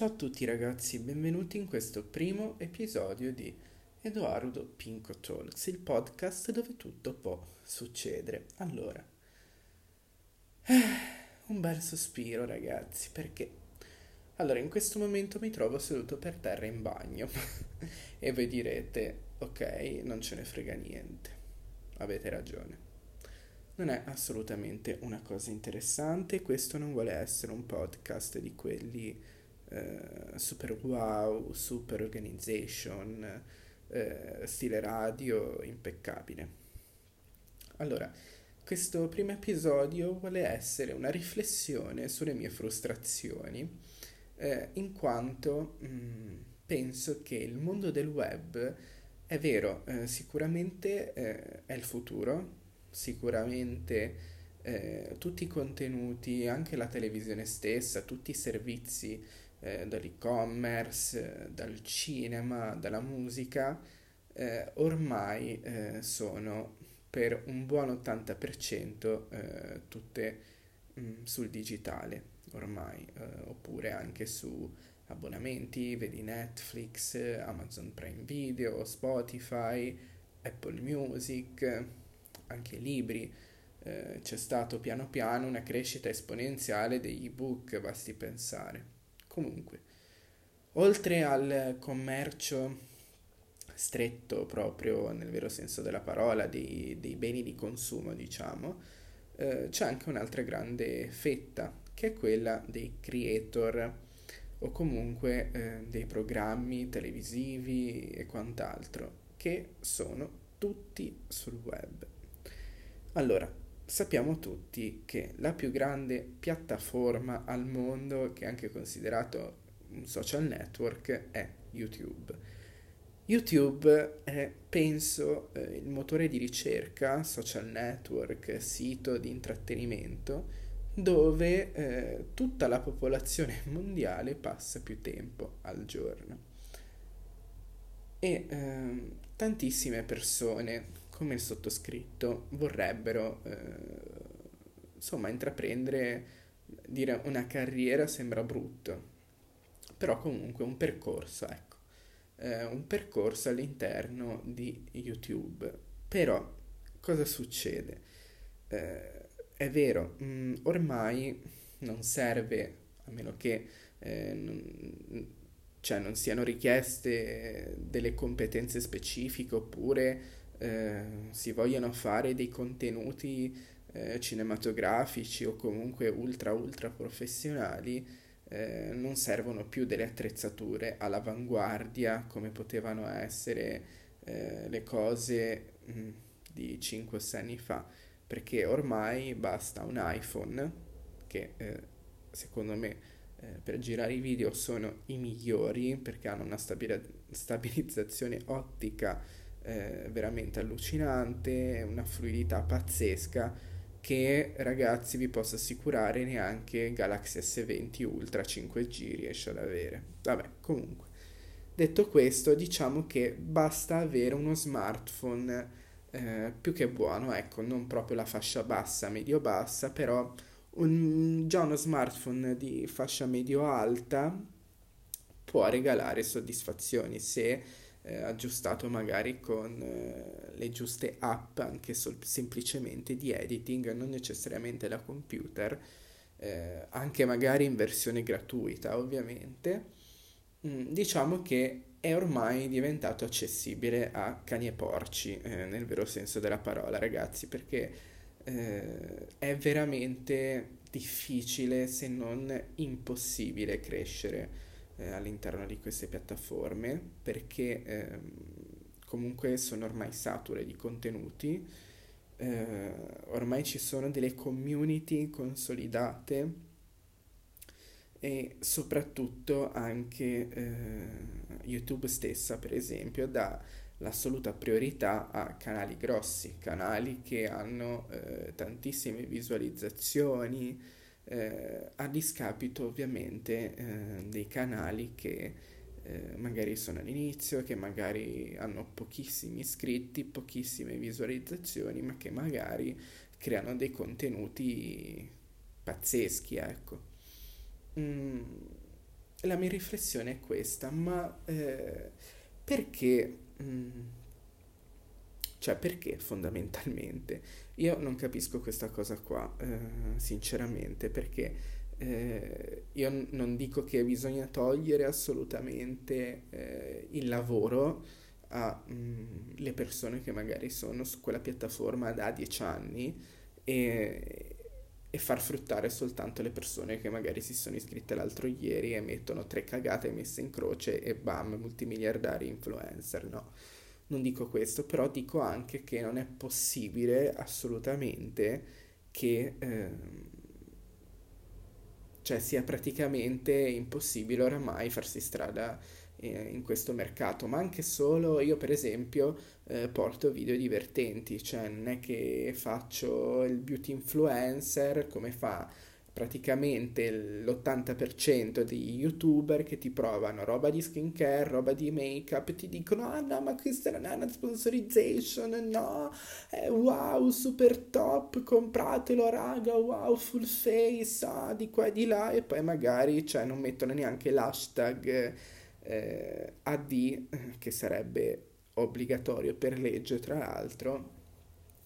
Ciao a tutti ragazzi, benvenuti in questo primo episodio di Edoardo Pinco Talks, il podcast dove tutto può succedere. Allora, un bel sospiro ragazzi, perché? Allora, in questo momento mi trovo seduto per terra in bagno e voi direte, ok, non ce ne frega niente, avete ragione. Non è assolutamente una cosa interessante, questo non vuole essere un podcast di quelli super wow, super organization, stile radio impeccabile. Allora, questo primo episodio vuole essere una riflessione sulle mie frustrazioni, in quanto penso che il mondo del web è vero, sicuramente è il futuro. Sicuramente tutti i contenuti, anche la televisione stessa, tutti i servizi dall'e-commerce, dal cinema, dalla musica, ormai sono per un buon 80% tutte sul digitale ormai, oppure anche su abbonamenti, vedi Netflix, Amazon Prime Video, Spotify, Apple Music, anche libri, c'è stato piano piano una crescita esponenziale degli ebook, basti pensare. Comunque, oltre al commercio stretto proprio nel vero senso della parola dei beni di consumo, diciamo, c'è anche un'altra grande fetta che è quella dei creator o comunque dei programmi televisivi e quant'altro che sono tutti sul web. Allora, sappiamo tutti che la più grande piattaforma al mondo, che è anche considerato un social network, è YouTube. YouTube è, penso, il motore di ricerca, social network, sito di intrattenimento, dove tutta la popolazione mondiale passa più tempo al giorno. E tantissime persone, come il sottoscritto, vorrebbero intraprendere, dire una carriera sembra brutto, però comunque un percorso, ecco, un percorso all'interno di YouTube. Però cosa succede? È vero, ormai non serve, a meno che non siano richieste delle competenze specifiche oppure si vogliono fare dei contenuti cinematografici o comunque ultra professionali, non servono più delle attrezzature all'avanguardia come potevano essere le cose di 5 o 6 anni fa, perché ormai basta un iPhone che secondo me per girare i video sono i migliori perché hanno una stabilizzazione ottica veramente allucinante, una fluidità pazzesca che ragazzi vi posso assicurare neanche Galaxy S20 Ultra 5G riesce ad avere. Vabbè, comunque, detto questo, diciamo che basta avere uno smartphone più che buono, ecco, non proprio la fascia bassa, medio bassa, però già uno smartphone di fascia medio alta può regalare soddisfazioni se aggiustato magari con le giuste app, anche semplicemente di editing, non necessariamente da computer, anche magari in versione gratuita ovviamente. Diciamo che è ormai diventato accessibile a cani e porci nel vero senso della parola ragazzi, perché è veramente difficile se non impossibile crescere all'interno di queste piattaforme, perché comunque sono ormai sature di contenuti, ormai ci sono delle community consolidate e soprattutto anche YouTube stessa per esempio dà l'assoluta priorità a canali grossi, canali che hanno tantissime visualizzazioni, a discapito ovviamente dei canali che magari sono all'inizio, che magari hanno pochissimi iscritti, pochissime visualizzazioni, ma che magari creano dei contenuti pazzeschi, ecco. la mia riflessione è questa, ma perché... Cioè, perché fondamentalmente? Io non capisco questa cosa qua, sinceramente, perché io non dico che bisogna togliere assolutamente il lavoro alle persone che magari sono su quella piattaforma da 10 anni e far fruttare soltanto le persone che magari si sono iscritte l'altro ieri e mettono 3 cagate messe in croce e bam, multimiliardari influencer, no? Non dico questo, però dico anche che non è possibile assolutamente che cioè sia praticamente impossibile oramai farsi strada in questo mercato, ma anche solo io per esempio porto video divertenti, cioè non è che faccio il beauty influencer come fa praticamente l'80% degli youtuber che ti provano roba di skincare, roba di make-up, ti dicono ah no, ma questa non è una sponsorization, no, wow, super top, compratelo raga, wow, full face, ah, di qua e di là, e poi magari cioè non mettono neanche l'hashtag AD, che sarebbe obbligatorio per legge tra l'altro,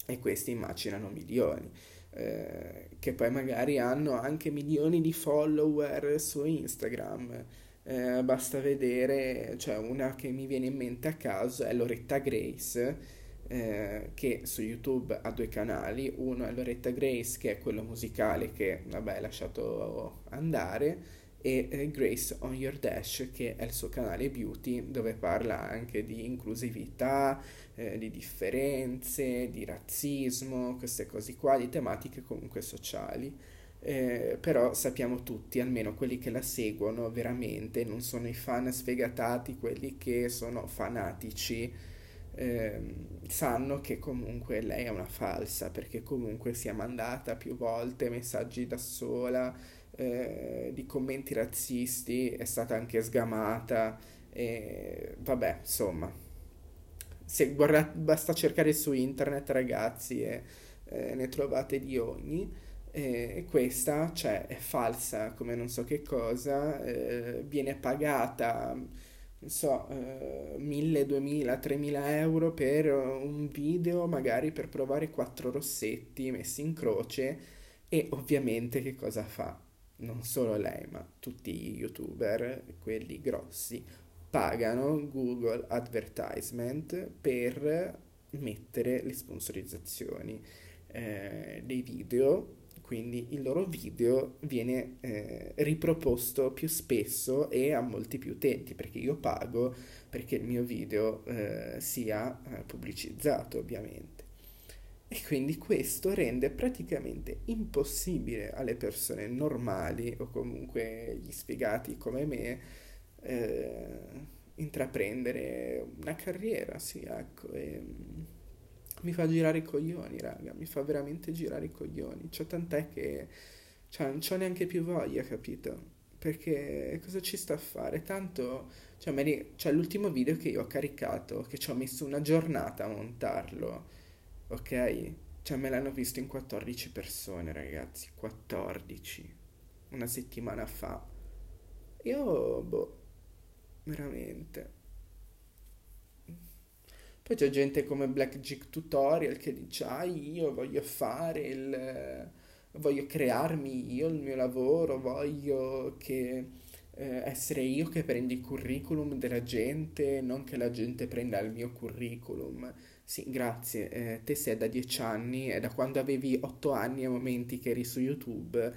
e questi immaginano milioni. Che poi magari hanno anche milioni di follower su Instagram, basta vedere, cioè una che mi viene in mente a caso è Loretta Grace, che su YouTube ha 2 canali, uno è Loretta Grace che è quello musicale che vabbè ha lasciato andare, e Grace on your dash che è il suo canale beauty dove parla anche di inclusività, di differenze, di razzismo, queste cose qua, di tematiche comunque sociali, però sappiamo tutti, almeno quelli che la seguono veramente, non sono i fan sfegatati, quelli che sono fanatici, sanno che comunque lei è una falsa, perché comunque si è mandata più volte messaggi da sola, di commenti razzisti, è stata anche sgamata, vabbè insomma. Se guardate, basta cercare su internet ragazzi e ne trovate di ogni, questa cioè è falsa come non so che cosa, viene pagata non so 1000, 2000, 3000 euro per un video magari per provare 4 rossetti messi in croce, e ovviamente che cosa fa? Non solo lei ma tutti gli youtuber, quelli grossi, pagano Google Advertisement per mettere le sponsorizzazioni dei video, quindi il loro video viene riproposto più spesso e a molti più utenti, perché io pago perché il mio video sia pubblicizzato ovviamente. E quindi questo rende praticamente impossibile alle persone normali o comunque gli sfigati come me intraprendere una carriera, sì, ecco, e mi fa girare i coglioni, raga, mi fa veramente girare i coglioni, cioè tant'è che cioè, non c'ho neanche più voglia, capito? Perché cosa ci sta a fare? Tanto, cioè, l'ultimo video che io ho caricato, che ci ho messo una giornata a montarlo, ok? Cioè me l'hanno visto in 14 persone, ragazzi, 14, una settimana fa. Io, boh, veramente. Poi c'è gente come Blackjack Tutorial che dice, ah, io voglio fare voglio crearmi io il mio lavoro, voglio che essere io che prendo il curriculum della gente, non che la gente prenda il mio curriculum. Sì, grazie, te sei da 10 anni, è da quando avevi 8 anni ai momenti che eri su YouTube,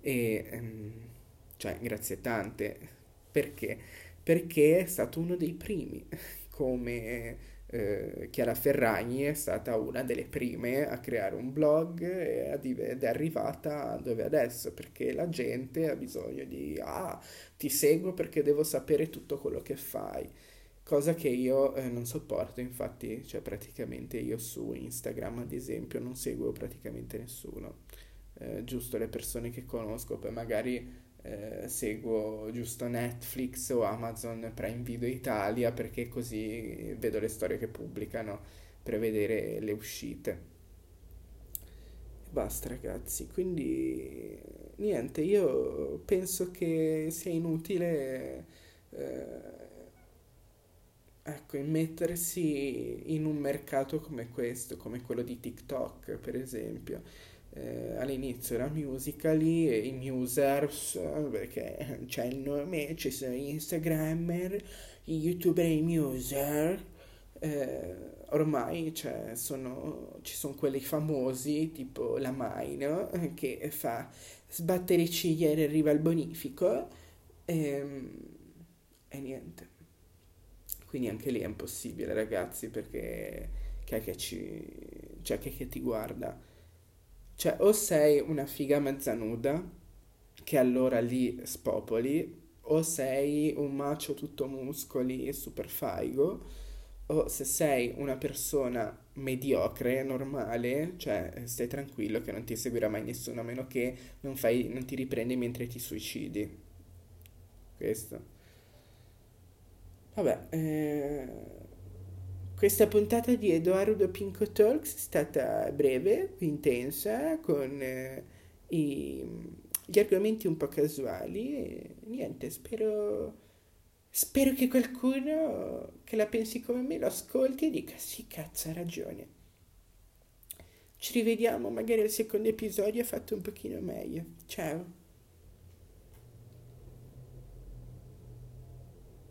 e... cioè, grazie tante, perché? Perché è stato uno dei primi, come Chiara Ferragni è stata una delle prime a creare un blog ed è arrivata dove adesso, perché la gente ha bisogno di, ah, ti seguo perché devo sapere tutto quello che fai, cosa che io non sopporto, infatti, cioè praticamente io su Instagram, ad esempio, non seguo praticamente nessuno, giusto le persone che conosco, poi magari... seguo giusto Netflix o Amazon Prime Video Italia perché così vedo le storie che pubblicano per vedere le uscite. Basta ragazzi, quindi niente, io penso che sia inutile immettersi in un mercato come questo, come quello di TikTok per esempio. All'inizio era Musical.ly e i musers, perché c'è il nome, ci sono gli Instagrammer, i YouTuber e i muser. Ormai ci sono quelli famosi tipo la Mai, no? Che fa sbattere i ciglia e arriva al bonifico e niente, quindi anche lì è impossibile ragazzi, perché chi è che ti guarda? Cioè, o sei una figa mezzanuda, che allora lì spopoli, o sei un macho tutto muscoli e super faigo, o se sei una persona mediocre, normale, cioè stai tranquillo che non ti seguirà mai nessuno, a meno che non ti riprendi mentre ti suicidi. Questo. Vabbè, questa puntata di Edoardo Pinco Talks è stata breve, intensa, con gli argomenti un po' casuali e niente, spero che qualcuno che la pensi come me lo ascolti e dica sì, cazzo, ha ragione. Ci rivediamo magari al secondo episodio fatto un pochino meglio. Ciao!